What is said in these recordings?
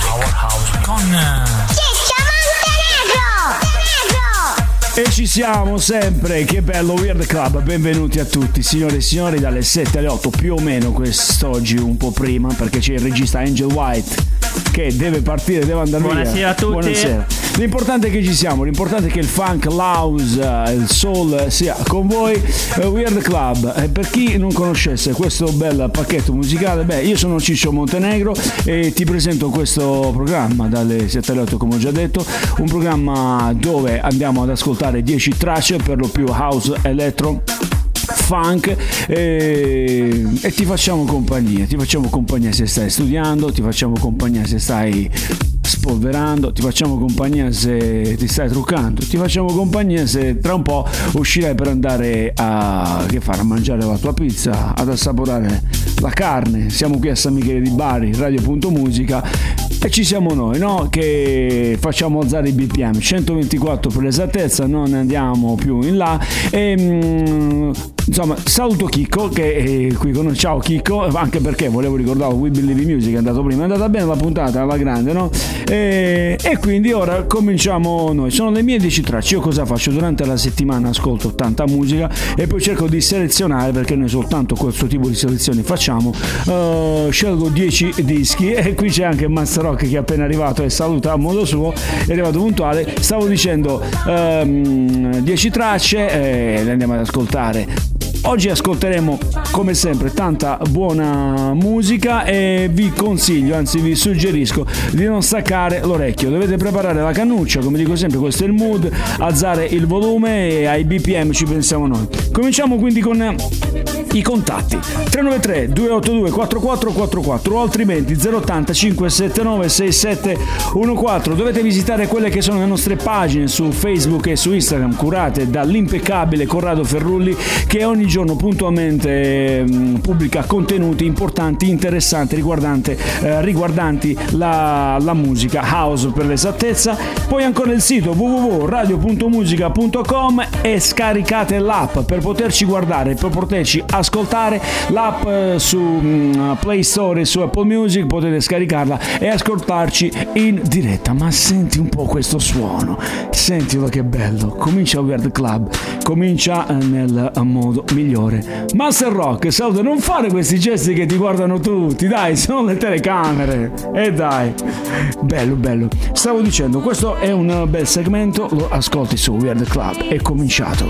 House con Ciccio Montenegro. E ci siamo sempre, che bello. Weird Club, benvenuti a tutti signore e signori, dalle 7 alle 8 più o meno quest'oggi, un po' prima perché c'è il regista Angel White che deve partire, deve andare via. Buonasera a tutti. Buonasera. L'importante è che ci siamo, l'importante è che il funk, l'house, il soul sia con voi. Weird Club, per chi non conoscesse questo bel pacchetto musicale, beh, io sono Ciccio Montenegro e ti presento questo programma dalle 7 alle 8 come ho già detto, un programma dove andiamo ad ascoltare 10 tracce per lo più house, electro, funk e ti facciamo compagnia se stai studiando, ti facciamo compagnia se stai spolverando, ti facciamo compagnia se ti stai truccando, ti facciamo compagnia se tra un po' uscirai per andare a che fare, a mangiare la tua pizza, ad assaporare la carne. Siamo qui a San Michele di Bari, Radio Punto Musica, e ci siamo noi, no? Che facciamo alzare i BPM, 124 per l'esattezza, non andiamo più in là e insomma saluto Kiko che è qui con noi. Ciao Kiko, anche perché volevo ricordare We Billy Living Music, è andato prima, è andata bene la puntata alla grande, no? E quindi ora cominciamo noi, sono le mie 10 tracce. Io cosa faccio? Durante la settimana ascolto tanta musica e poi cerco di selezionare, perché noi soltanto questo tipo di selezioni facciamo, scelgo 10 dischi e qui c'è anche Master Rock che è appena arrivato e saluta a modo suo, è arrivato puntuale. Stavo dicendo 10 tracce e le andiamo ad ascoltare. Oggi ascolteremo come sempre tanta buona musica e vi consiglio, anzi vi suggerisco di non staccare l'orecchio, dovete preparare la cannuccia, come dico sempre questo è il mood, alzare il volume e ai BPM ci pensiamo noi. Cominciamo quindi con i contatti 393-282-4444 o altrimenti 080-579-6714. Dovete visitare quelle che sono le nostre pagine su Facebook e su Instagram curate dall'impeccabile Corrado Ferrulli che ogni giorno puntualmente pubblica contenuti importanti, interessanti, riguardanti la musica house per l'esattezza. Poi ancora il sito www.radio.musica.com e scaricate l'app per poterci guardare, per poterci ascoltare, l'app su Play Store e su Apple Music, potete scaricarla e ascoltarci in diretta. Ma senti un po' questo suono, sentilo che bello, comincia Weird Club, comincia nel modo migliore. Master Rock, salve, non fare questi gesti che ti guardano tutti, dai, sono le telecamere e dai, bello. Stavo dicendo, questo è un bel segmento, lo ascolti su Weird Club, è cominciato.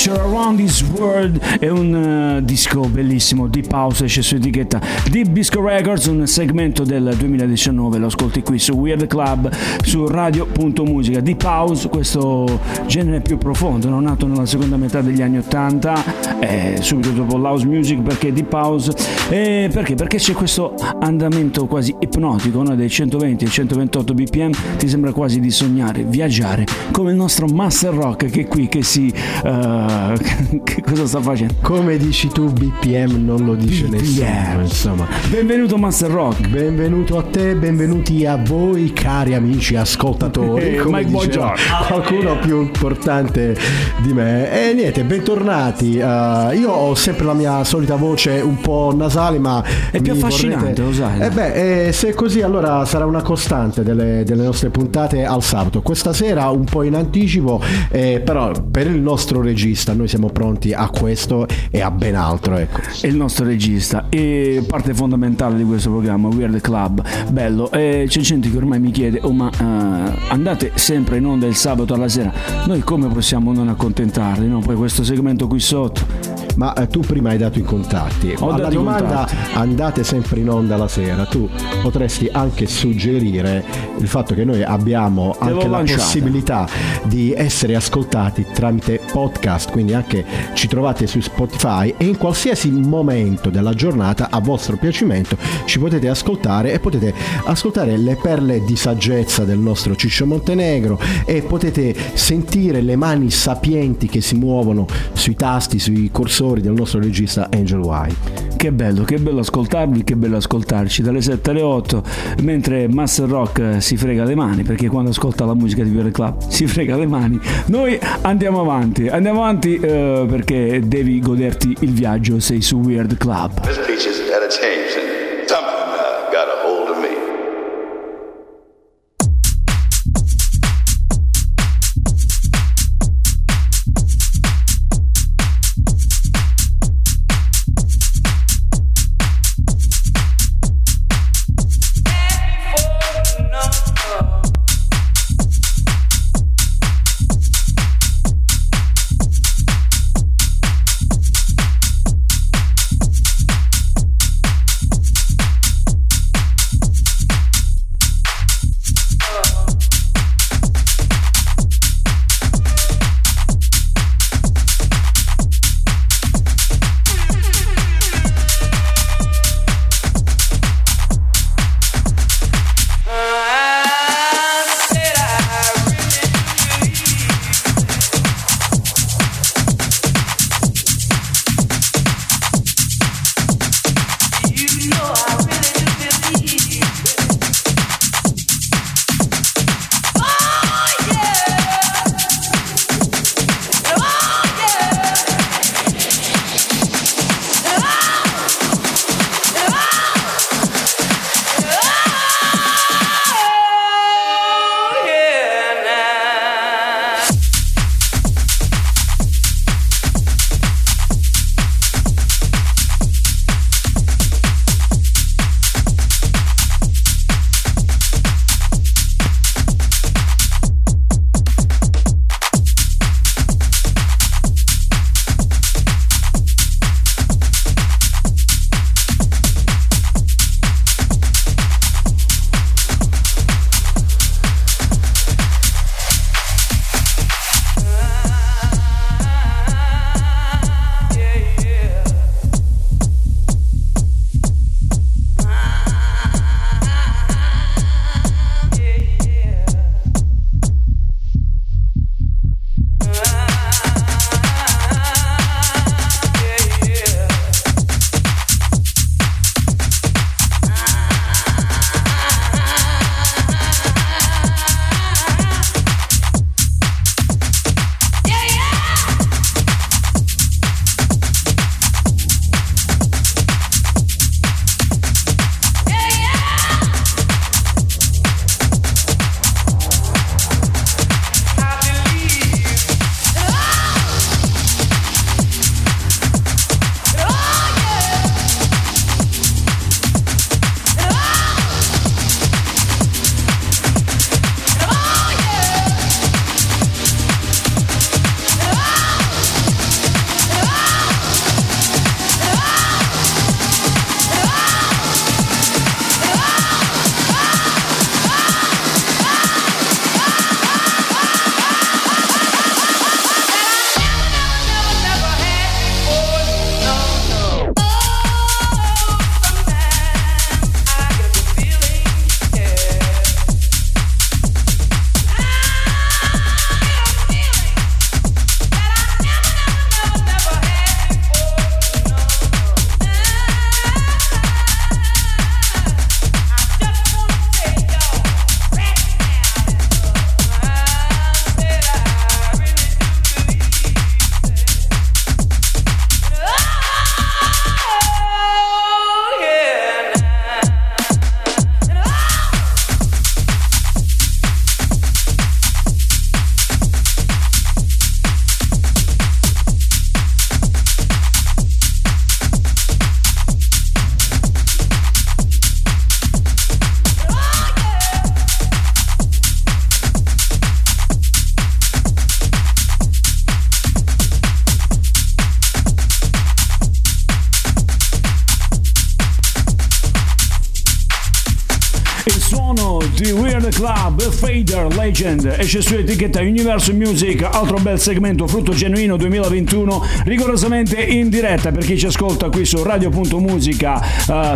Culture Around This World è un disco bellissimo, Deep House, esce su etichetta Deep Disco Records, un segmento del 2019, lo ascolti qui su Weird Club, su Radio Punto Musica. Deep House, questo genere più profondo, no? Nato nella seconda metà degli anni 80, subito dopo l'house music. Perché Deep House? Perché? Perché c'è questo andamento quasi ipnotico, no? Dei 120 ai 128 bpm, ti sembra quasi di sognare, viaggiare, come il nostro Master Rock che è qui, che si... che cosa sta facendo? Come dici tu BPM, non lo dice BPM nessuno, insomma. Benvenuto Master Rock. Benvenuto a te, benvenuti a voi cari amici ascoltatori, come diceva qualcuno più importante di me. E niente, bentornati. Io ho sempre la mia solita voce un po' nasale, ma è più affascinante, lo sai. E beh, se è così allora sarà una costante delle nostre puntate al sabato. Questa sera un po' in anticipo, però per il nostro regista noi siamo pronti a questo e a ben altro, ecco. È il nostro regista e parte fondamentale di questo programma Weird Club, bello. C'è gente che ormai mi chiede: oh, ma andate sempre in onda il sabato alla sera, noi come possiamo non accontentarli, no? Poi questo segmento qui sotto. Ma tu prima hai dato i contatti. Alla domanda andate sempre in onda la sera, tu potresti anche suggerire il fatto che noi abbiamo anche la possibilità di essere ascoltati tramite podcast, quindi anche ci trovate su Spotify e in qualsiasi momento della giornata a vostro piacimento ci potete ascoltare e potete ascoltare le perle di saggezza del nostro Ciccio Montenegro e potete sentire le mani sapienti che si muovono sui tasti, sui cursori del nostro regista Angel White. Che bello ascoltarvi, che bello ascoltarci dalle 7 alle 8, mentre Master Rock si frega le mani, perché quando ascolta la musica di Weird Club si frega le mani. Noi andiamo avanti perché devi goderti il viaggio, sei su Weird Club. Il suono di Weird Club, Fader Legend, esce su etichetta Universal Music, altro bel segmento frutto genuino 2021, rigorosamente in diretta per chi ci ascolta qui su Radio Punto Musica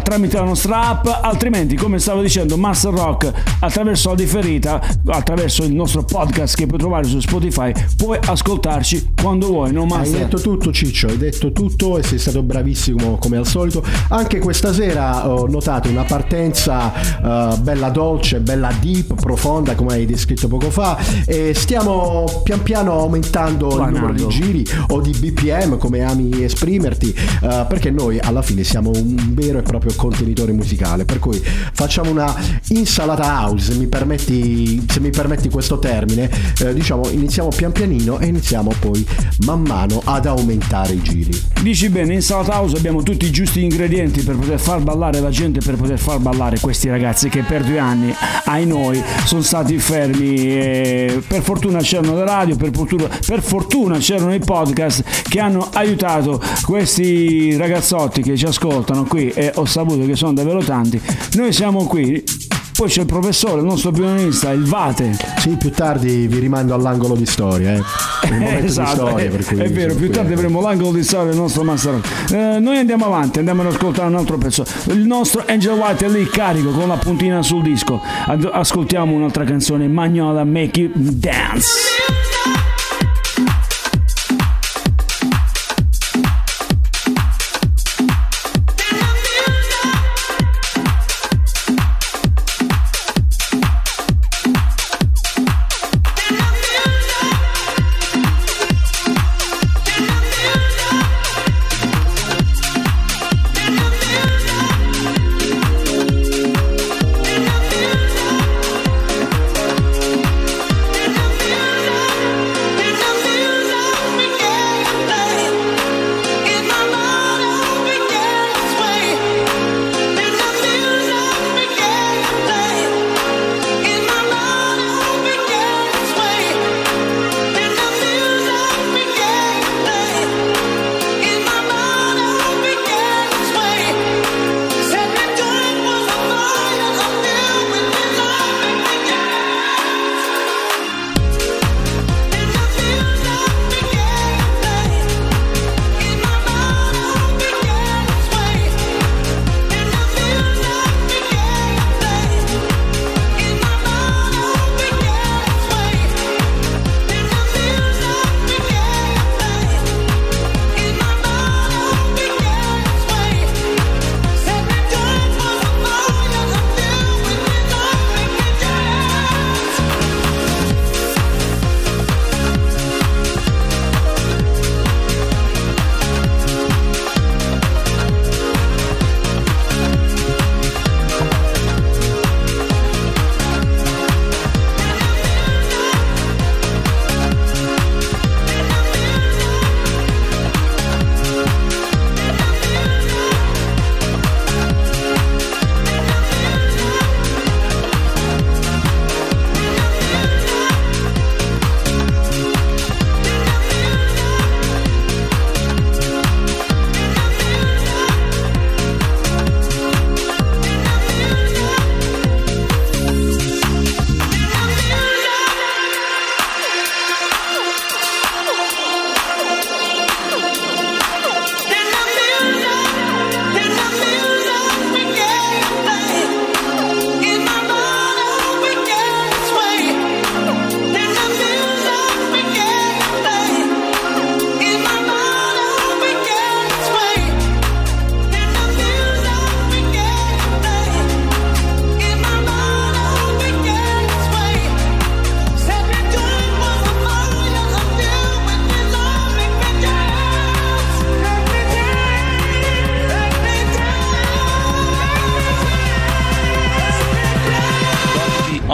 tramite la nostra app, altrimenti come stavo dicendo Master Rock attraverso la differita, attraverso il nostro podcast che puoi trovare su Spotify, puoi ascoltarci quando vuoi, no Master? Hai detto tutto Ciccio, hai detto tutto e sei stato bravissimo come al solito. Anche questa sera ho notato una partenza bella dolce, bella deep, profonda come hai descritto poco fa, e stiamo pian piano aumentando il numero di giri o di BPM come ami esprimerti, perché noi alla fine siamo un vero e proprio contenitore musicale, per cui facciamo una insalata house, se mi permetti questo termine, diciamo iniziamo pian pianino e iniziamo poi man mano ad aumentare i giri. Dici bene, in salata house abbiamo tutti i giusti ingredienti per poter far ballare la gente, per poter far ballare questi ragazzi che per 2 anni ai noi sono stati fermi, e per fortuna c'erano le radio, per fortuna c'erano i podcast che hanno aiutato questi ragazzotti che ci ascoltano qui, e ho saputo che sono davvero tanti. Noi siamo qui, poi c'è il professore, il nostro pianista, il Vate. Sì, più tardi vi rimando all'angolo di storia, esatto, di storia, per cui è vero, più tardi avremo l'angolo di storia del nostro Master Rock. Noi andiamo avanti, andiamo ad ascoltare un altro pezzo. Il nostro Angel White è lì carico con la puntina sul disco. Ascoltiamo un'altra canzone, Magnola Make You Dance.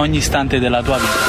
Ogni istante della tua vita.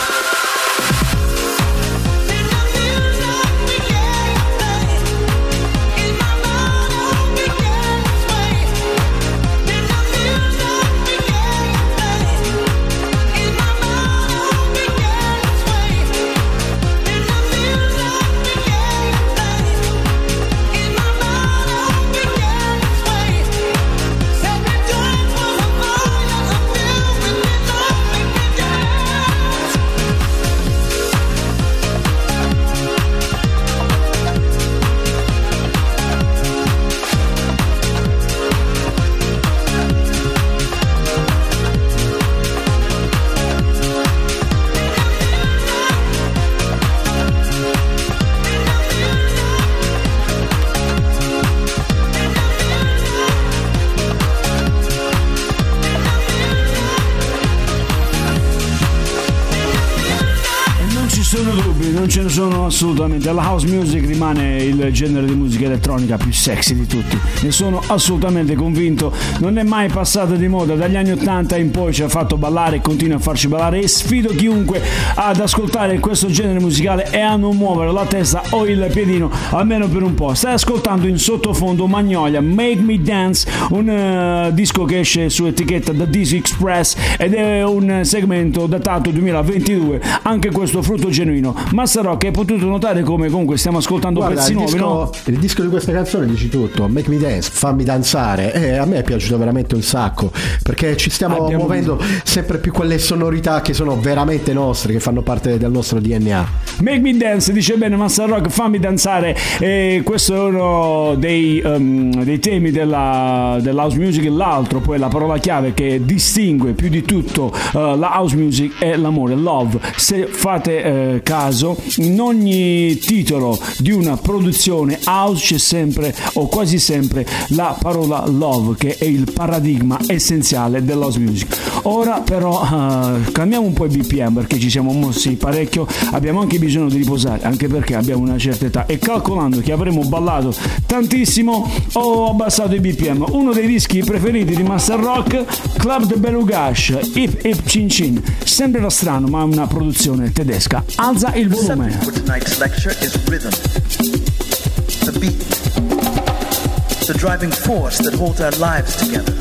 sono dubbi, non ce ne sono assolutamente. La house music rimane il genere di musica elettronica più sexy di tutti, ne sono assolutamente convinto. Non è mai passata di moda, dagli anni 80 in poi ci ha fatto ballare e continua a farci ballare, e sfido chiunque ad ascoltare questo genere musicale e a non muovere la testa o il piedino almeno per un po'. Stai ascoltando in sottofondo Magnolia, Make Me Dance, un disco che esce su etichetta da Disney Express ed è un segmento datato 2022, anche questo frutto genuino. Master Rock, hai potuto notare come comunque stiamo ascoltando pezzi nuovi, no? Il disco di questa canzone dici tutto, Make Me Dance, fammi danzare, a me è piaciuto veramente un sacco, perché ci stiamo muovendo sempre più quelle sonorità che sono veramente nostre, che fanno parte del nostro DNA. Make Me Dance, dice bene Master Rock, fammi danzare, e questo è uno dei temi della house music. L'altro poi la parola chiave che distingue più di tutto la house music è l'amore, love. Se fate caso, in ogni titolo di una produzione house c'è sempre o quasi sempre la parola love, che è il paradigma essenziale della house music. Ora però cambiamo un po' i BPM, perché ci siamo mossi parecchio, abbiamo anche bisogno di riposare, anche perché abbiamo una certa età, e calcolando che avremo ballato tantissimo ho abbassato i BPM. Uno dei dischi preferiti di Master Rock, Club des Belugas, Hip Hip Cin Cin. Sembrerà strano, ma è una produzione tedesca. Alza il volume. The beat, the driving force that holds our lives together.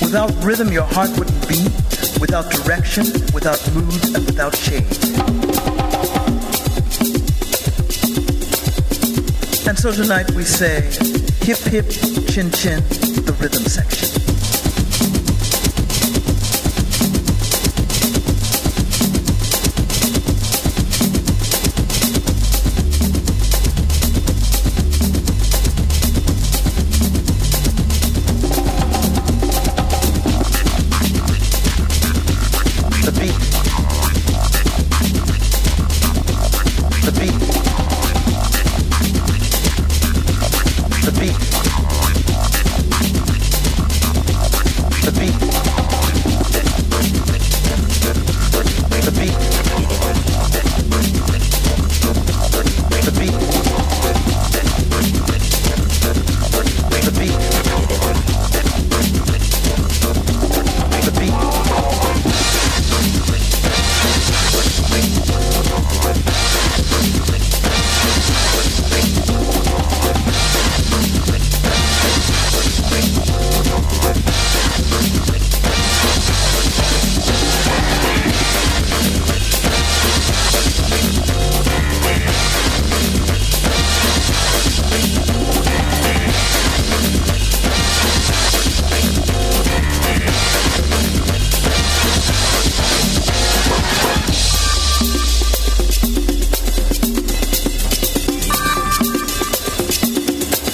Without rhythm, your heart wouldn't beat, without direction, without mood, and without shade. And so tonight we say, hip hip, chin chin, the rhythm section.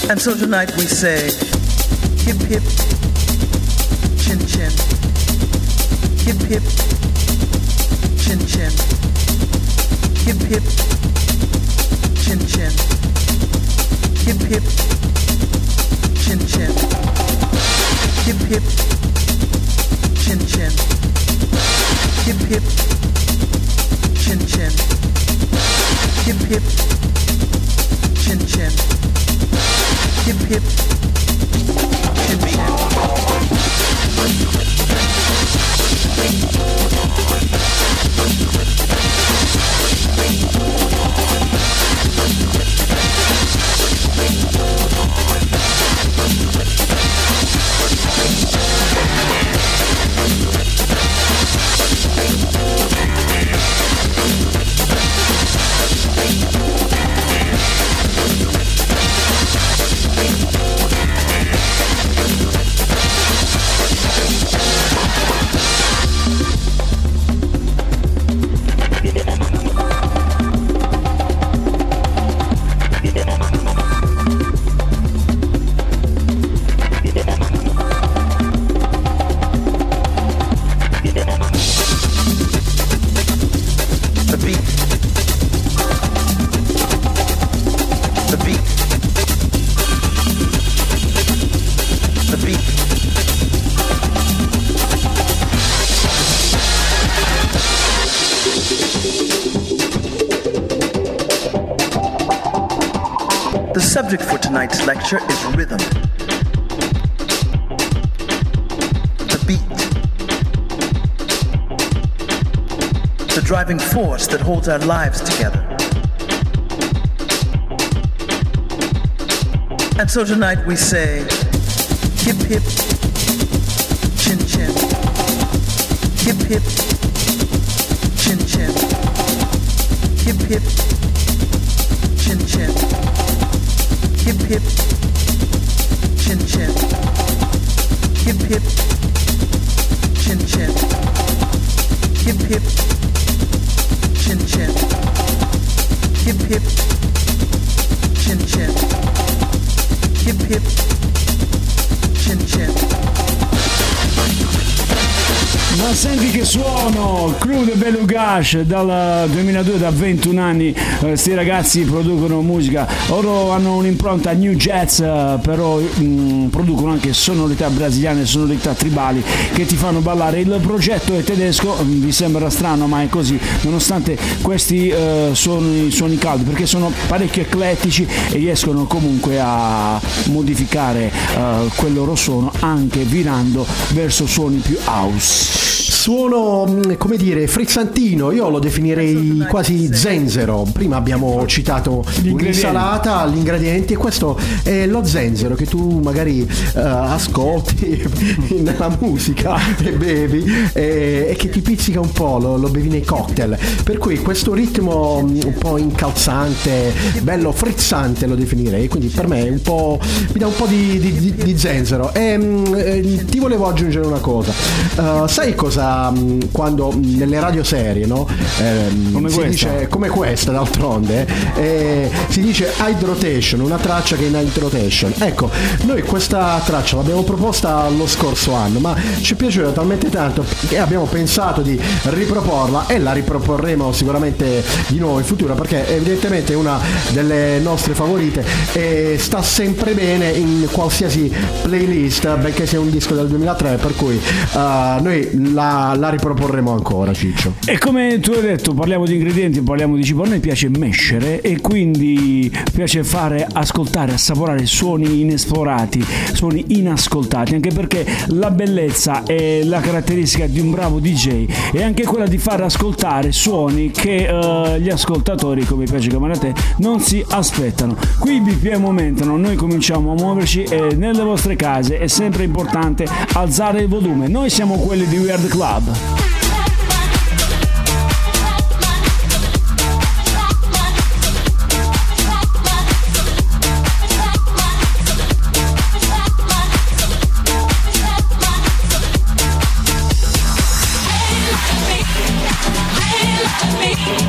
And so tonight we say, hip hip, chin chin, hip hip, chin chin, hip hip, chin chin, hip hip, chin chin, hip hip, chin chin, hip hip, chin chin, hip hip, chin chin. Hip hip, chin chin. We'll be right back. subject for tonight's lecture is rhythm, the beat, the driving force that holds our lives together. And so tonight we say, hip hip, chin chin, hip hip, chin chin, hip hip, chin chin, hip hip, chin chin, hip hip, chin chin, hip hip, chin chin, hip hip, chin chin, hip hip, chin chin. Ma senti che suono! Club des Belugas, dal 2002, da 21 anni questi ragazzi producono musica. Loro hanno un'impronta new jazz, però producono anche sonorità brasiliane, sonorità tribali che ti fanno ballare. Il progetto è tedesco, vi sembra strano ma è così, nonostante questi suoni caldi, perché sono parecchio eclettici e riescono comunque a modificare quel loro suono, anche virando verso suoni più house. Suono, come dire, frizzantino, io lo definirei quasi zenzero. Prima abbiamo citato l'insalata, gli ingredienti, e questo è lo zenzero che tu magari ascolti nella musica e bevi e che ti pizzica un po', lo bevi nei cocktail. Per cui questo ritmo un po' incalzante, bello frizzante lo definirei, quindi per me è un po', mi dà un po' di zenzero. E ti volevo aggiungere una cosa, sai cosa, quando nelle radioserie, no? Dice come questa, d'altronde si dice high rotation, una traccia che è in high rotation. Ecco, noi questa traccia l'abbiamo proposta lo scorso anno, ma ci è piaciuta talmente tanto che abbiamo pensato di riproporla, e la riproporremo sicuramente di nuovo in futuro, perché evidentemente è una delle nostre favorite e sta sempre bene in qualsiasi playlist, benché sia un disco del 2003, per cui noi la riproporremo ancora, Ciccio. E come tu hai detto, parliamo di ingredienti, parliamo di cibo, a noi piace mescere e quindi piace fare ascoltare, assaporare suoni inesplorati, suoni inascoltati, anche perché la bellezza e la caratteristica di un bravo DJ è anche quella di far ascoltare suoni che gli ascoltatori, come piace Camaratè, non si aspettano. Qui i BPM aumentano, noi cominciamo a muoverci, e nelle vostre case è sempre importante alzare il volume. Noi siamo quelli di Weird Club. Hey, let me.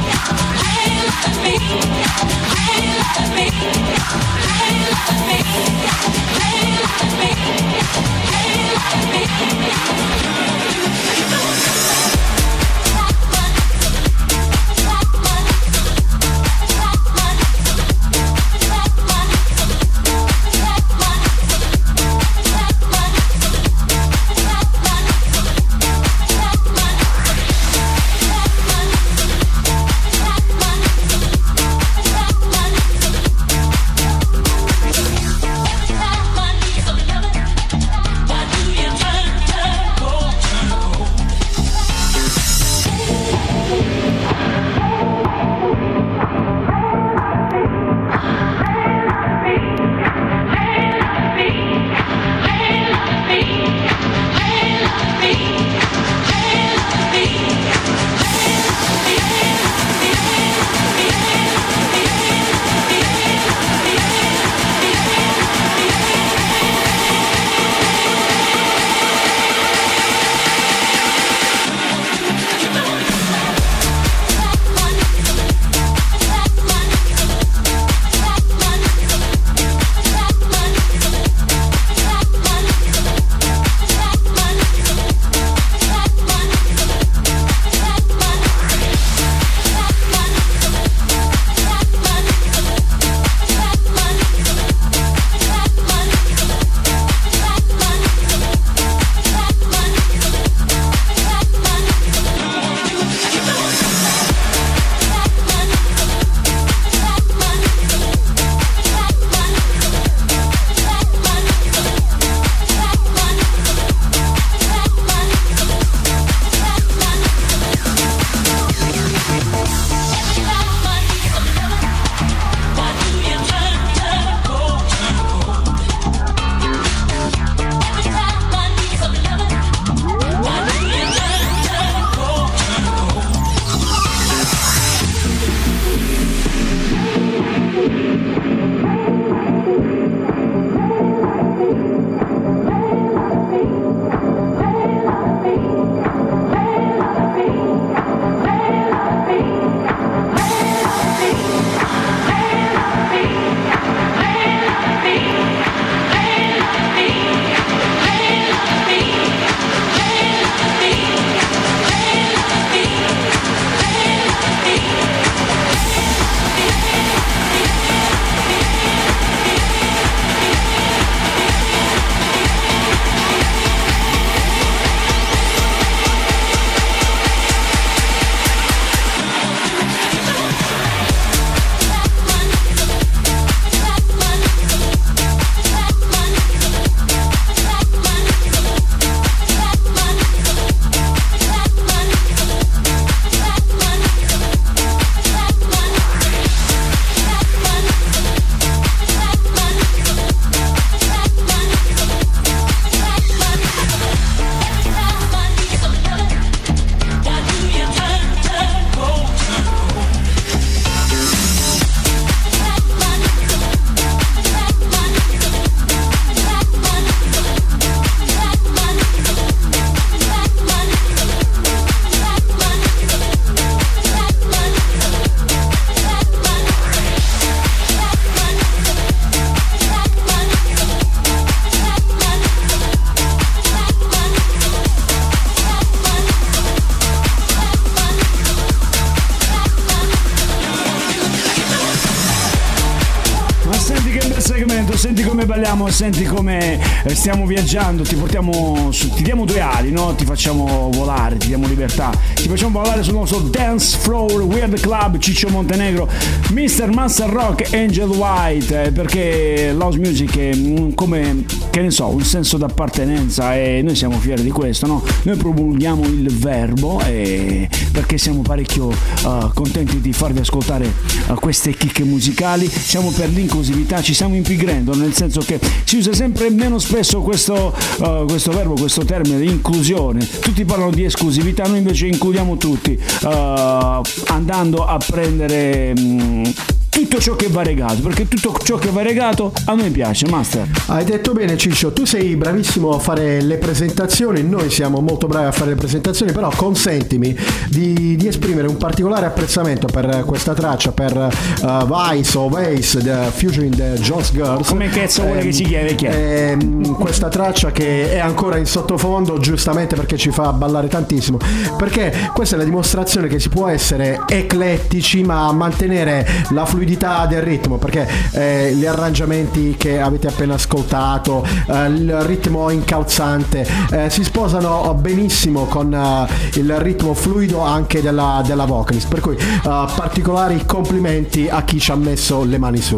come balliamo, senti come stiamo viaggiando, ti portiamo su, ti diamo due ali, no? Ti facciamo volare, ti diamo libertà, ti facciamo volare sul nostro dance floor. Weird Club, Ciccio Montenegro, Mr. Master Rock, Angel White, perché l'house music è come, che ne so, un senso d'appartenenza, e noi siamo fieri di questo, no? Noi promulghiamo il verbo, e perché siamo parecchio contenti di farvi ascoltare queste chicche musicali. Siamo per l'inclusività, ci stiamo impigrendo, nel senso che si usa sempre meno spesso questo verbo, questo termine, inclusione. Tutti parlano di esclusività, noi invece includiamo tutti, andando a prendere tutto ciò che va regato, perché tutto ciò che va regato a noi piace. Master, hai detto bene Ciccio, tu sei bravissimo a fare le presentazioni, noi siamo molto bravi a fare le presentazioni, però consentimi di esprimere un particolare apprezzamento per questa traccia, per Vice o Vice featuring the Jones Girls, come cazzo vuole che si chiami, questa traccia che è ancora in sottofondo, giustamente perché ci fa ballare tantissimo, perché questa è la dimostrazione che si può essere eclettici ma mantenere la fluidità del ritmo, perché gli arrangiamenti che avete appena ascoltato, il ritmo incalzante, si sposano benissimo con il ritmo fluido anche della vocalist, per cui particolari complimenti a chi ci ha messo le mani su.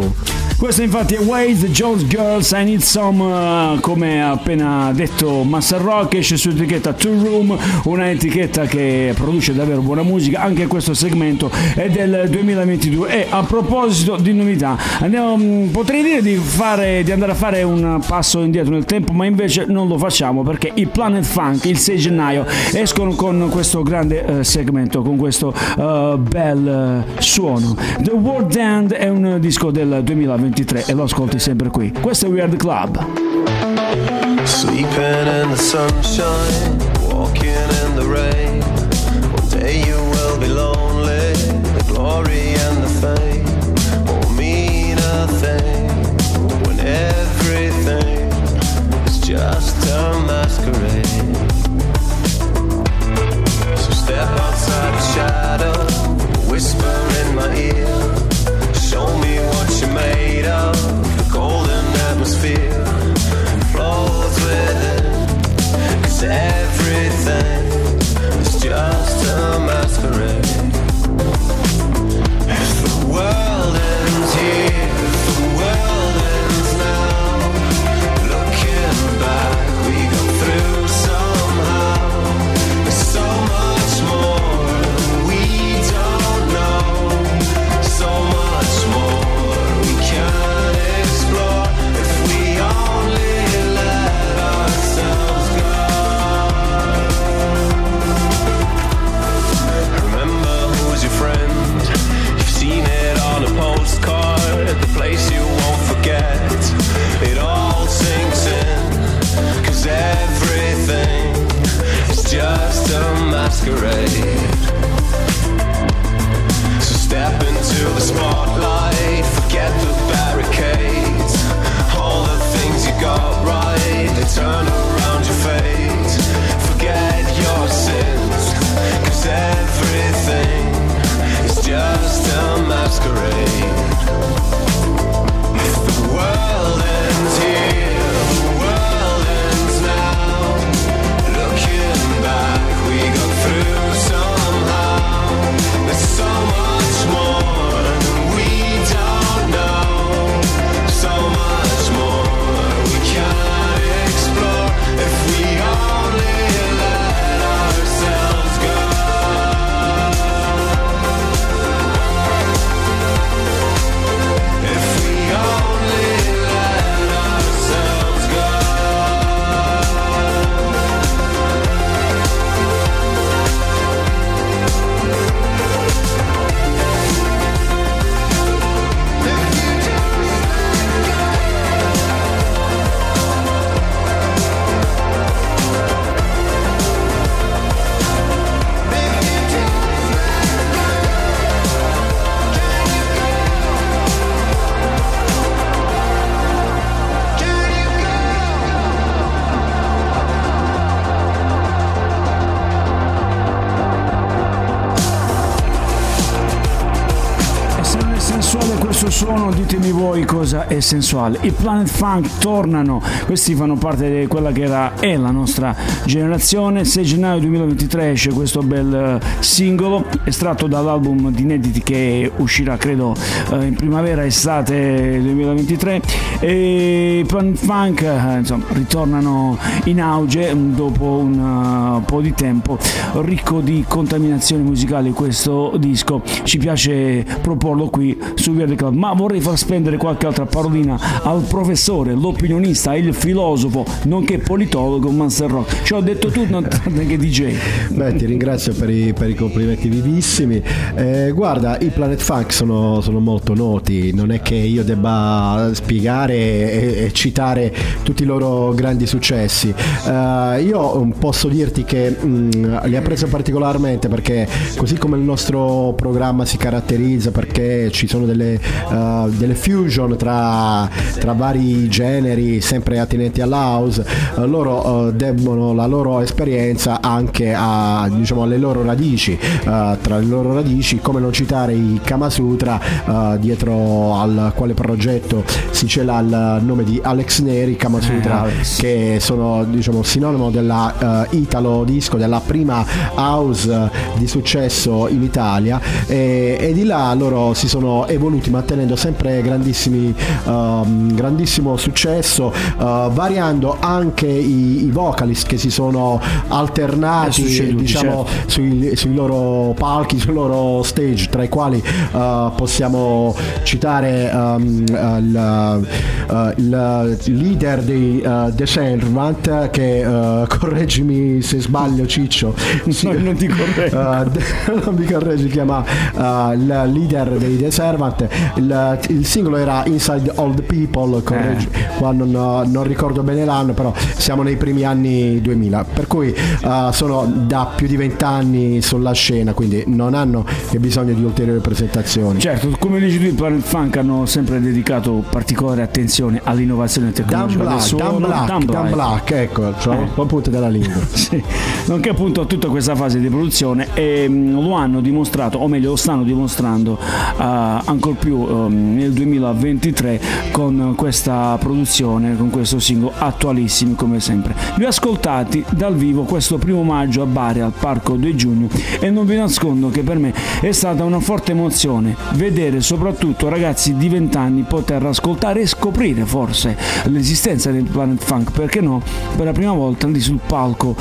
Questo infatti è Wade, Jones Girls, I Need Some, come ha appena detto Master Rock, esce su etichetta Two Room, una etichetta che produce davvero buona musica. Anche questo segmento è del 2022 e a proposito di novità, andiamo, potrei dire di andare a fare un passo indietro nel tempo, ma invece non lo facciamo, perché i Planet Funk il 6 gennaio escono con questo grande segmento, con questo bel suono. The World End è un disco del 2020 e lo ascolti sempre qui. Questo è Weird Club. Sleeping in the sunshine, walking in the rain. One day you will be lonely, the glory and the fame won't mean a thing when everything is just a masquerade. So step outside the shadow, whisper in my ear. Show me what you're made of, the golden atmosphere flows within, 'cause everything is just a masquerade. If the world ends here, if the world ends now, looking back we go through somehow, there's so much more we don't know, so much place you won't forget, it all sinks in, 'cause everything is just a masquerade. So step into the spotlight, forget the barricades, all the things you got right, they turn around your fate, forget your sins, 'cause everything is just a masquerade. The world ends here, the world ends now, looking back we go through somehow, there's so much more than we sono, ditemi voi cosa è sensuale. I Planet Funk tornano, questi fanno parte di quella che era è la nostra generazione. 6 gennaio 2023 esce questo bel singolo estratto dall'album di inediti che uscirà credo in primavera estate 2023, e Planet Funk insomma ritornano in auge dopo un po' di tempo ricco di contaminazioni musicali. Questo disco ci piace proporlo qui su Weird Club, ma vorrei far spendere qualche altra parolina al professore, l'opinionista, il filosofo nonché politologo Master Rock. Ci ho detto tu, non che DJ. Beh, ti ringrazio per i complimenti vivissimi. Guarda, i Planet Funk sono molto noti, non è che io debba spiegare e citare tutti i loro grandi successi. Io posso dirti che li apprezzo particolarmente perché così come il nostro programma si caratterizza perché ci sono delle fusion tra vari generi sempre attinenti all'house, loro debbono la loro esperienza anche a, diciamo, alle loro radici. Tra le loro radici, come non citare i Kamasutra, dietro al quale progetto si cela il nome di Alex Neri. Kamasutra che sono, diciamo, sinonimo della Italo Disco, della prima house di successo in Italia, e di là loro si sono evoluti mantenendo sempre grandissimo successo, variando anche i vocalist che si sono alternati diciamo, certo, sui loro palchi, sui loro stage, tra i quali possiamo citare il leader di The Servant, che correggimi se sbaglio Ciccio, no, non ti correggo, non mi correggi, chiama il leader dei The Servant. Il singolo era Inside Old People, qua non ricordo bene l'anno, però siamo nei primi anni 2000, per cui sono da più di 20 anni sulla scena, quindi non hanno bisogno di ulteriori presentazioni. Certo, come dici tu, i Planet Funk hanno sempre dedicato particolare attenzione all'innovazione tecnologica. Dan Black, ecco, cioè un po' punto della lingua. Sì, nonché appunto a tutta questa fase di produzione, e lo hanno dimostrato, o meglio lo stanno dimostrando ancor più nel 2023 con questa produzione, con questo singolo, attualissimi come sempre. Li ho ascoltati dal vivo questo 1° maggio a Bari al Parco 2 Giugno, e non vi nascondo che per me è stata una forte emozione vedere soprattutto ragazzi di 20 anni poter ascoltare e scoprire forse l'esistenza del Planet Funk, perché no, per la prima volta lì sul palco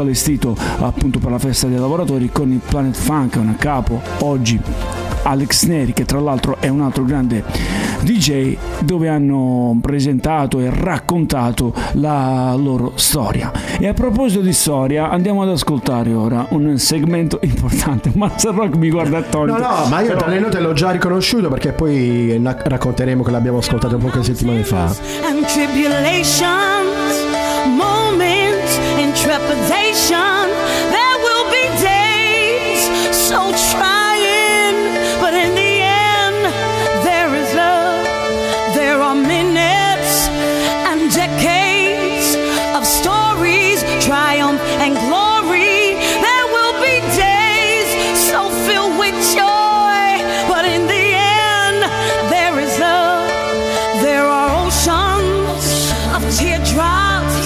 allestito appunto per la festa dei lavoratori con il Planet Funk, un capo oggi Alex Neri, che tra l'altro è un altro grande DJ, dove hanno presentato e raccontato la loro storia. E a proposito di storia, andiamo ad ascoltare ora un segmento importante. Master Rock mi guarda attonito. No, ma io tra le note l'ho già riconosciuto, perché poi racconteremo che l'abbiamo ascoltato poche settimane fa. And tribulations, moments in trepidation, there will be days so trying, but in the end there is love. There are minutes and decades of stories, triumph and glory. There will be days so filled with joy, but in the end there is love. There are oceans of teardrops,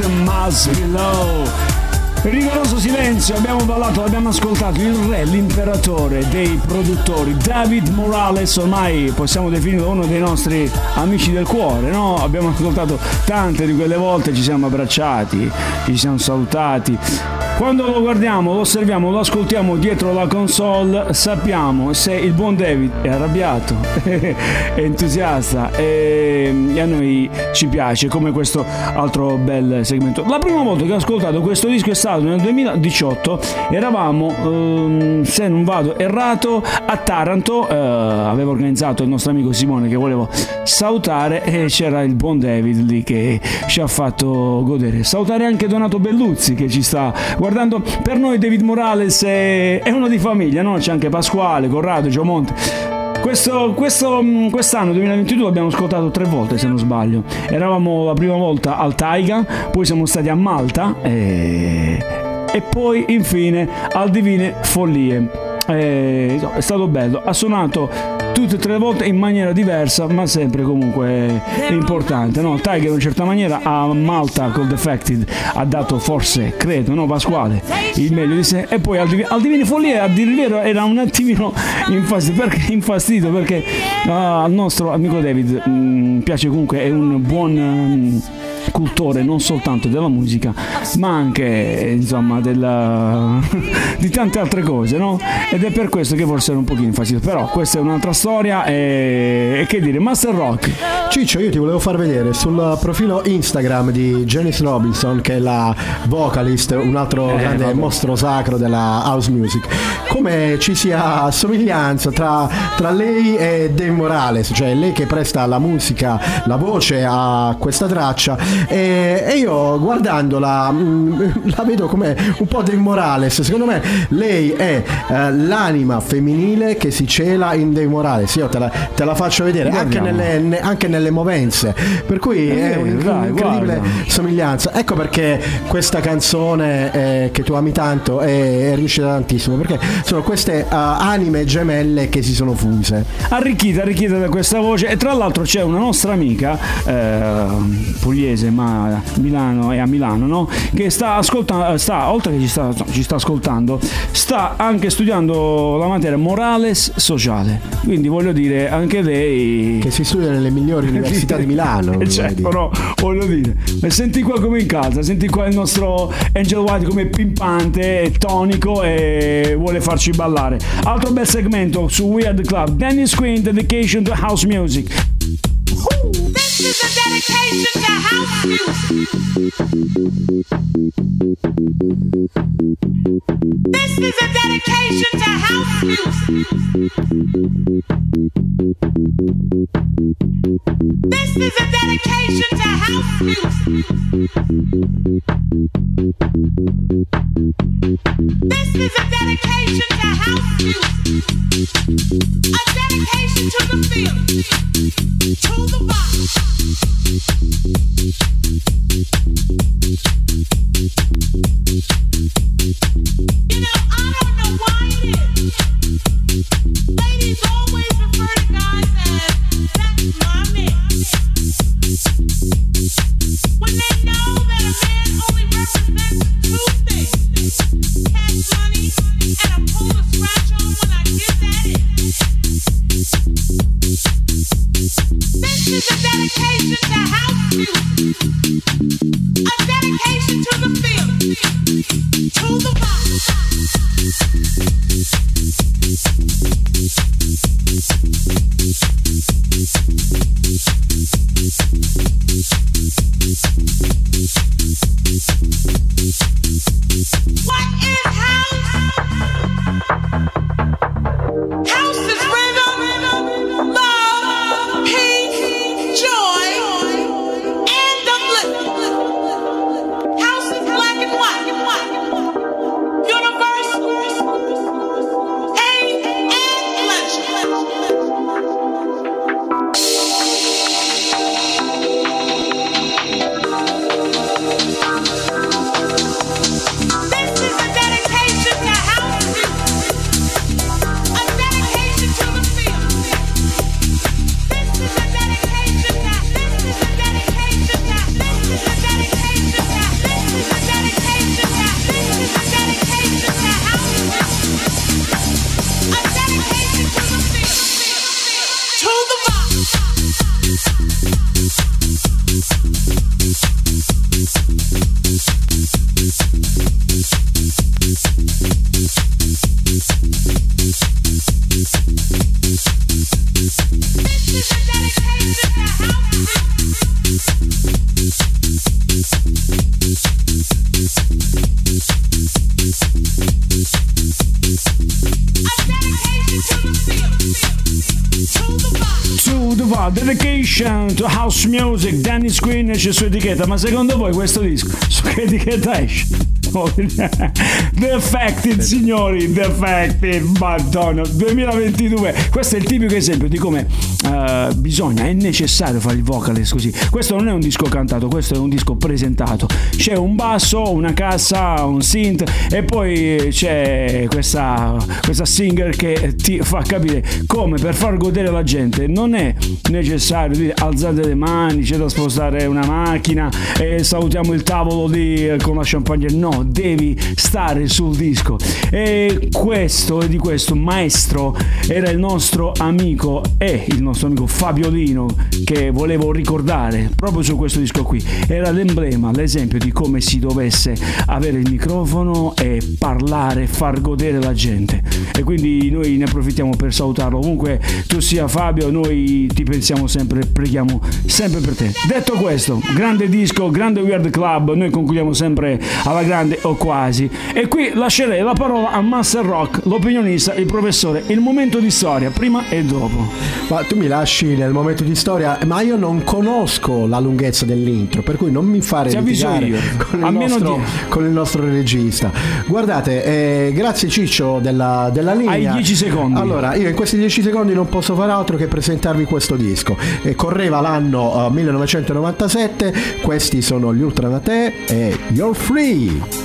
Eyes Must Be Low. Rigoroso silenzio, abbiamo ballato, abbiamo ascoltato il re, l'imperatore dei produttori, David Morales, ormai possiamo definirlo uno dei nostri amici del cuore, no? Abbiamo ascoltato tante di quelle volte, ci siamo abbracciati, ci siamo salutati. Quando lo guardiamo, lo osserviamo, lo ascoltiamo dietro la console, sappiamo se il buon David è arrabbiato, è entusiasta, e a noi ci piace, come questo altro bel segmento. La prima volta che ho ascoltato questo disco è stato nel 2018, eravamo, se non vado errato, a Taranto, avevo organizzato il nostro amico Simone che volevo salutare e c'era il buon David lì che ci ha fatto godere. Salutare anche Donato Belluzzi che ci sta guardando. Per noi David Morales è uno di famiglia, no? C'è anche Pasquale, Corrado, Giomonte. Quest'anno 2022 abbiamo ascoltato 3 volte, se non sbaglio. Eravamo la prima volta al Taiga, poi siamo stati a Malta e poi infine al Divine Follie. È stato bello, ha suonato tutte e 3 volte in maniera diversa, ma sempre comunque importante, no? Taiga in una certa maniera, a Malta col Defected ha dato forse, credo, no Pasquale, il meglio di sé, e poi al Divine Follie, a dir il vero, era un attimino infastidito perché al nostro amico David piace, comunque è un buon cultore non soltanto della musica ma anche insomma di tante altre cose, no? Ed è per questo che forse era un pochino infastidito, però questa è un'altra storia e che dire. Master Rock, Ciccio, io ti volevo far vedere sul profilo Instagram di Janis Robinson, che è la vocalist, un altro grande mostro sacro della house music, come ci sia somiglianza tra lei e Dave Morales, cioè lei che presta la musica, la voce a questa traccia. E io guardandola la vedo come un po' Dave Morales. Secondo me lei è l'anima femminile che si cela in Dave Morales. Io te la faccio vedere anche nelle movenze, per cui è un'incredibile somiglianza. Ecco perché questa canzone che tu ami tanto è riuscita tantissimo, perché sono queste anime gemelle che si sono fuse, arricchita da questa voce. E tra l'altro c'è una nostra amica pugliese, ma Milano è a Milano, no? Che sta ascoltando, oltre che ci sta ascoltando, sta anche studiando la materia Morales sociale. Quindi voglio dire, anche lei che si studia nelle migliori università di Milano, certo, però voglio dire, senti qua come in casa, senti qua il nostro Angel White come pimpante, tonico e vuole farci ballare. Altro bel segmento su Weird Club, Dennis Queen, Dedication to House Music. This is a dedication to house music. This is a dedication to house music. This is a dedication to house music. This is a dedication to house music. A dedication to the field, to the rock. Dedication to House Music, Dennis Queen esce su etichetta, ma secondo voi questo disco su che etichetta esce? Defected, signori, Defected, madonna, 2022. Questo è il tipico esempio di come bisogna, è necessario fare il vocalist così. Questo non è un disco cantato, questo è un disco presentato. C'è un basso, una cassa, un synth e poi c'è questa singer che ti fa capire come, per far godere la gente, non è necessario dire alzate le mani, c'è da spostare una macchina e salutiamo il tavolo con la champagne. No, devi stare sul disco. E questo, e di questo maestro era il nostro amico, è il nostro amico Fabiolino, che volevo ricordare proprio su questo disco qui. Era l'emblema, l'esempio di come si dovesse avere il microfono e parlare, far godere la gente. E quindi noi ne approfittiamo per salutarlo. Comunque tu sia, Fabio, noi ti pensiamo sempre, preghiamo sempre per te. Detto questo, grande disco, grande Weird Club, noi concludiamo sempre alla grande o quasi, e qui lascerei la parola a Master Rock, l'opinionista, il professore, il momento di storia prima e dopo. Ma tu mi lasci nel momento di storia, ma io non conosco la lunghezza dell'intro, per cui non mi fare litigare con il nostro regista. Guardate, grazie Ciccio della linea. Hai 10 secondi. Allora, io in questi 10 secondi non posso fare altro che presentarvi questo disco. Correva l'anno 1997, questi sono gli Ultra Naté e You're Free.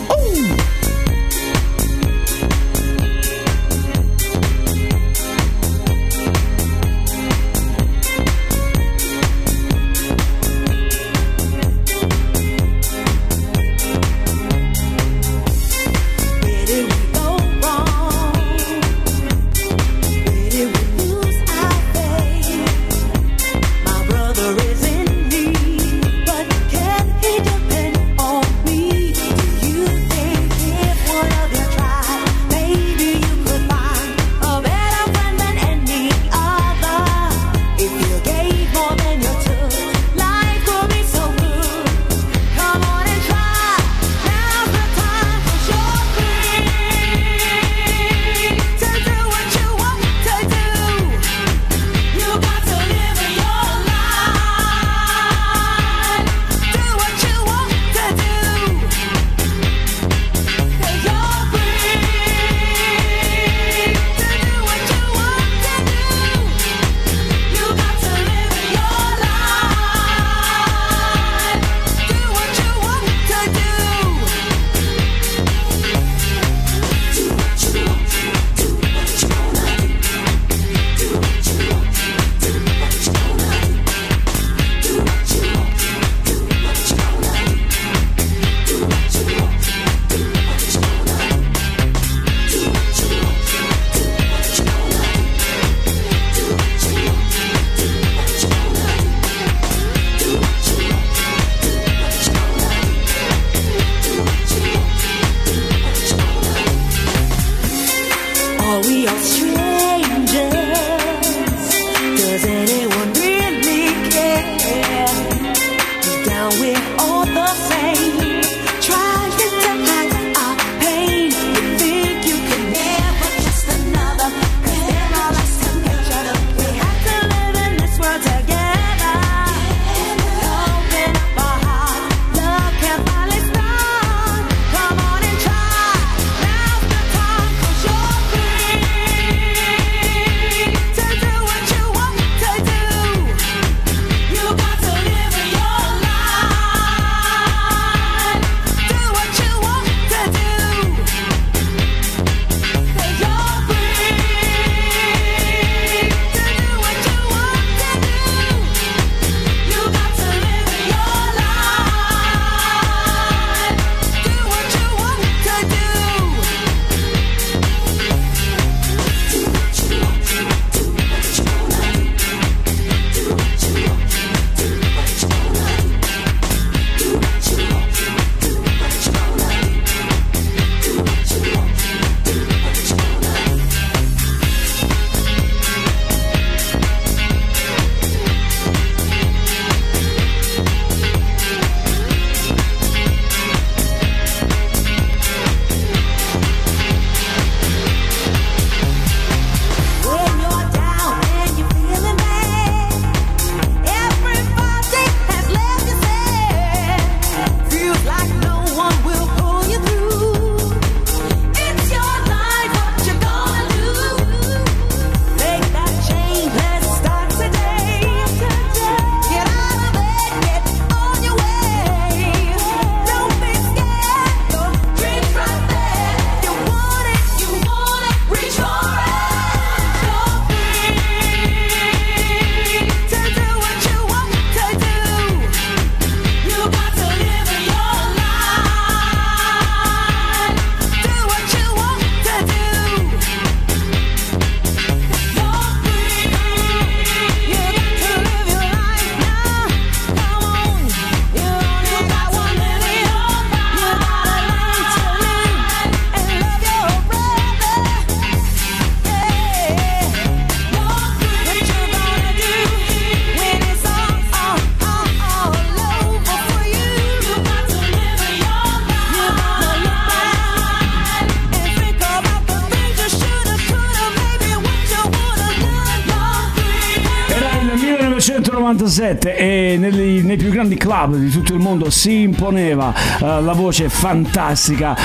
97 e nei più grandi club di tutto il mondo si imponeva la voce fantastica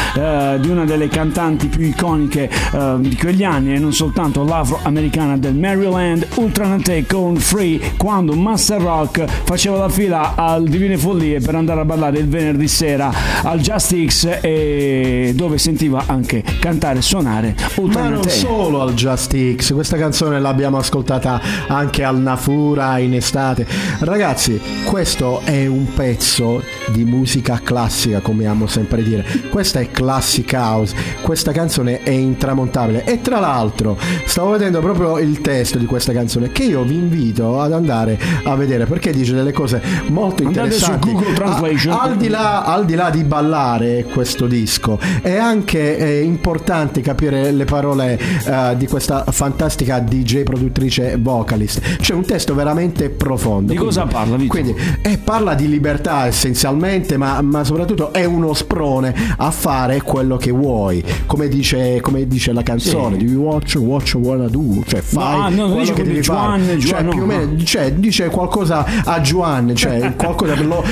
di una delle cantanti più iconiche di quegli anni, e non soltanto, l'afroamericana del Maryland, Ultra Naté con Free, quando Master Rock faceva la fila al Divine Follie per andare a ballare il venerdì sera al Just X, e dove sentiva anche cantare e suonare Ultra Naté. Ma non solo al Just X, questa canzone l'abbiamo ascoltata anche al Nafura in estate. Ragazzi, questo è un pezzo di musica classica, come amo sempre dire. Questa è classic house, questa canzone è intramontabile. E tra l'altro stavo vedendo proprio il testo di questa canzone, che io vi invito ad andare a vedere, perché dice delle cose molto interessanti. Andate su Google Translation. Al di là di ballare questo disco, è anche importante capire le parole di questa fantastica DJ, produttrice, vocalist. C'è un testo veramente profondo. Di cosa parla, Vito? Quindi parla di libertà essenzialmente, ma soprattutto è uno sprone a fare quello che vuoi, come dice la canzone, sì. Do what you wanna do, cioè fai quello che devi fare, cioè più o meno, cioè dice qualcosa a Juan, cioè qualcosa lo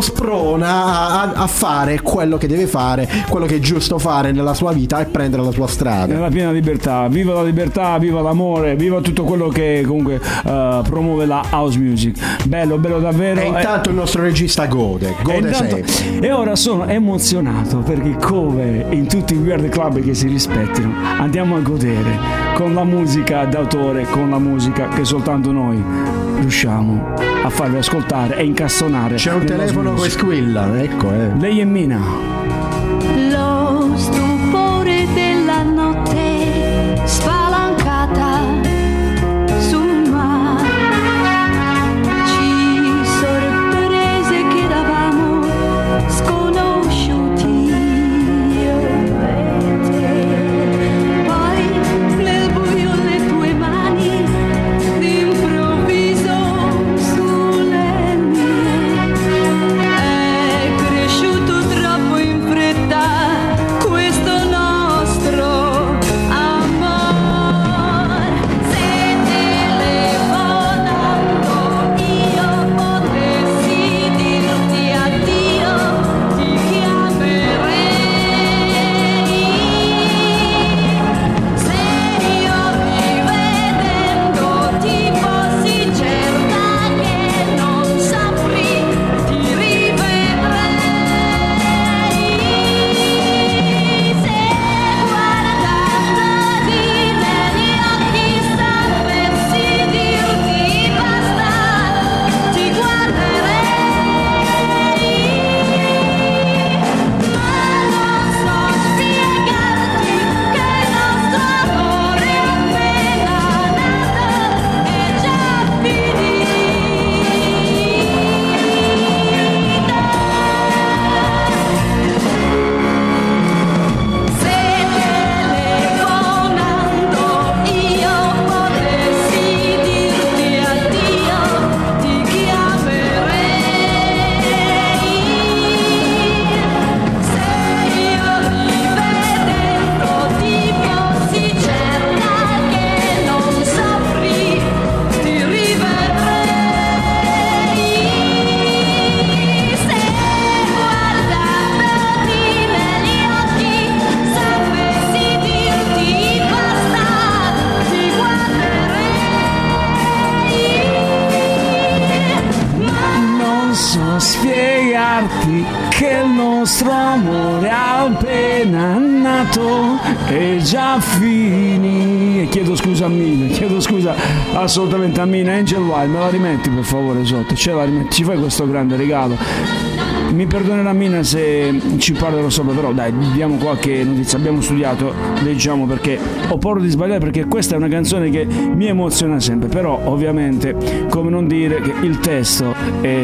sprona a fare quello che deve fare, quello che è giusto fare nella sua vita e prendere la sua strada nella piena libertà. Viva la libertà, viva l'amore, viva tutto quello che comunque promuove la house music. Bello davvero. E intanto il nostro regista gode sempre. E ora sono emozionato perché, come in tutti i Weird Club che si rispettino, andiamo a godere con la musica d'autore, con la musica che soltanto noi riusciamo a farvi ascoltare e incastonare. C'è un telefono che squilla, ecco. Lei è Mina. Lo stupore della notte spalancata sul mare, ci sorprese che eravamo sconosciuti io e te. Poi nel buio le tue mani d'improvviso sulle mie. È cresciuto troppo in fretta questo nostro amor. Se telefonando io potessi dirti addio, ti chiamerei. Se io rivedendo ti fossi certa che non saprai, ti rivedrei. Se guardandoti negli occhi sapessi dirti basta, ti guarderei. Ma non so spiegarti che il nostro amore appena nato è già finito. Se telefonando io potessi dirti addio, ti chiamerei. Se io rivedendo ti fossi certa che non saprai, ti rivedrei. Se guardandoti negli occhi sapessi dirti basta, ti guarderei. Ma Non so spiegarti che il nostro amore appena nato è già finito. E chiedo scusa a Mina, chiedo scusa assolutamente a Mina. Angel White, me la rimetti per favore sotto? Ce la rimetti, ci fai questo grande regalo. Mi perdonerà Mina se ci parlerò sopra, però dai, diamo qualche notizia. Abbiamo studiato, leggiamo, perché ho paura di sbagliare, perché questa è una canzone che mi emoziona sempre. Però ovviamente, come non dire che il testo è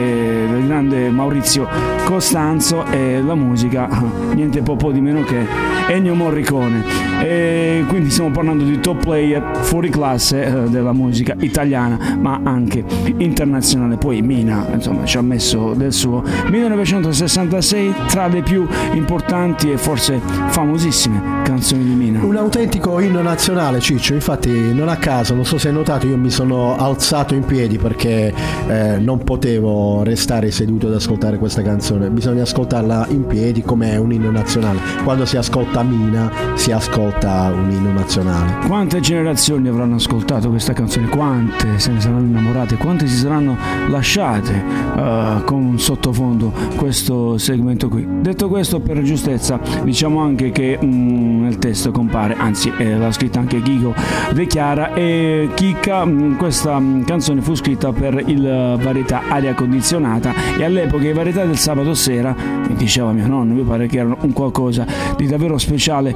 del grande Maurizio Costanzo e la musica niente po' di meno che Ennio Morricone, e quindi stiamo parlando di top player fuori classe della musica italiana ma anche internazionale. Poi Mina, insomma, ci ha messo del suo. 1900 1966 tra le più importanti e forse famosissime canzoni di Mina. Un autentico inno nazionale, Ciccio, infatti non a caso, non so se hai notato, io mi sono alzato in piedi perché non potevo restare seduto ad ascoltare questa canzone, bisogna ascoltarla in piedi come un inno nazionale. Quando si ascolta Mina si ascolta un inno nazionale. Quante generazioni avranno ascoltato questa canzone, quante se ne saranno innamorate, quante si saranno lasciate con sottofondo questo segmento qui. Detto questo, per giustezza diciamo anche che nel testo compare, anzi l'ha scritta anche Kiko De Chiara e Chicca. Questa canzone fu scritta per il varietà Aria Condizionata e all'epoca i varietà del sabato sera, mi diceva mio nonno, mi pare che erano un qualcosa di davvero speciale,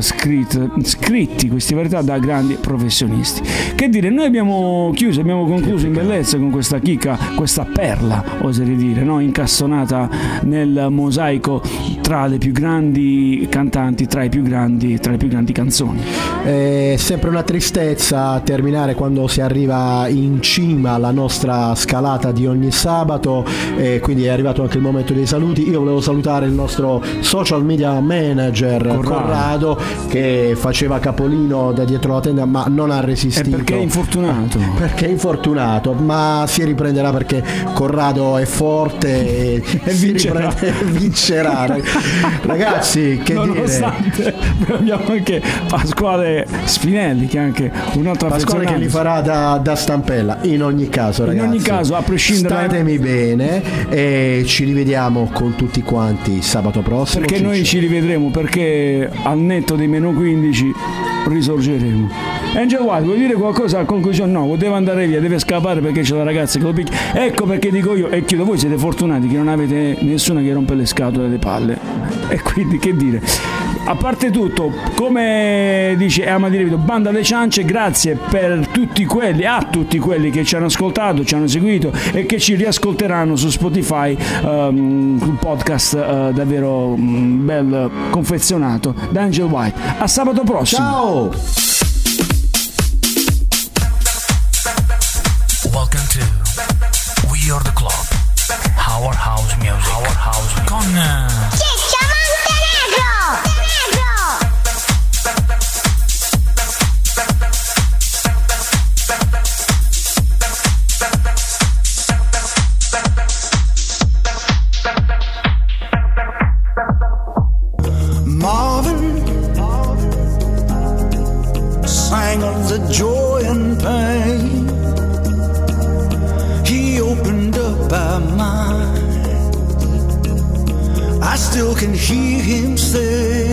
scritti questi varietà da grandi professionisti. Che dire, noi abbiamo chiuso, abbiamo concluso in bellezza con questa chicca, questa perla oserei dire, no? Incastonata nel mosaico tra le più grandi cantanti, tra le più grandi canzoni. È sempre una tristezza terminare quando si arriva in cima alla nostra scalata di ogni sabato, quindi è arrivato anche il momento dei saluti. Io volevo salutare il nostro social media manager Corrado che faceva capolino da dietro la tenda ma non ha resistito. Perché è infortunato, ma si riprenderà perché Corrado è forte e vincerà. Ragazzi, che nonostante, dire, abbiamo anche Pasquale Spinelli che è anche un'altra Pasquale che li farà da stampella. In ogni caso, ragazzi, a prescindere, statemi bene e ci rivediamo con tutti quanti sabato prossimo, perché noi ci rivedremo, perché al netto dei -15 risorgeremo. Angel White, vuoi dire qualcosa a conclusione? No, poteva andare via, deve scappare perché c'è la ragazza che lo picchia. Ecco perché dico io e chiedo, voi siete fortunati che non avete nessuno che rompe le scatole, le palle, e quindi che dire. A parte tutto, come dice Amadirevido, banda alle ciance, grazie per tutti quelli, a tutti quelli che ci hanno ascoltato, ci hanno seguito e che ci riascolteranno su Spotify, un podcast davvero bel confezionato da Angel White. A sabato prossimo. Ciao! Welcome to Weird Club, our house music, con Ciccio Montenegro. Of the joy and pain, he opened up our mind. I still can hear him say,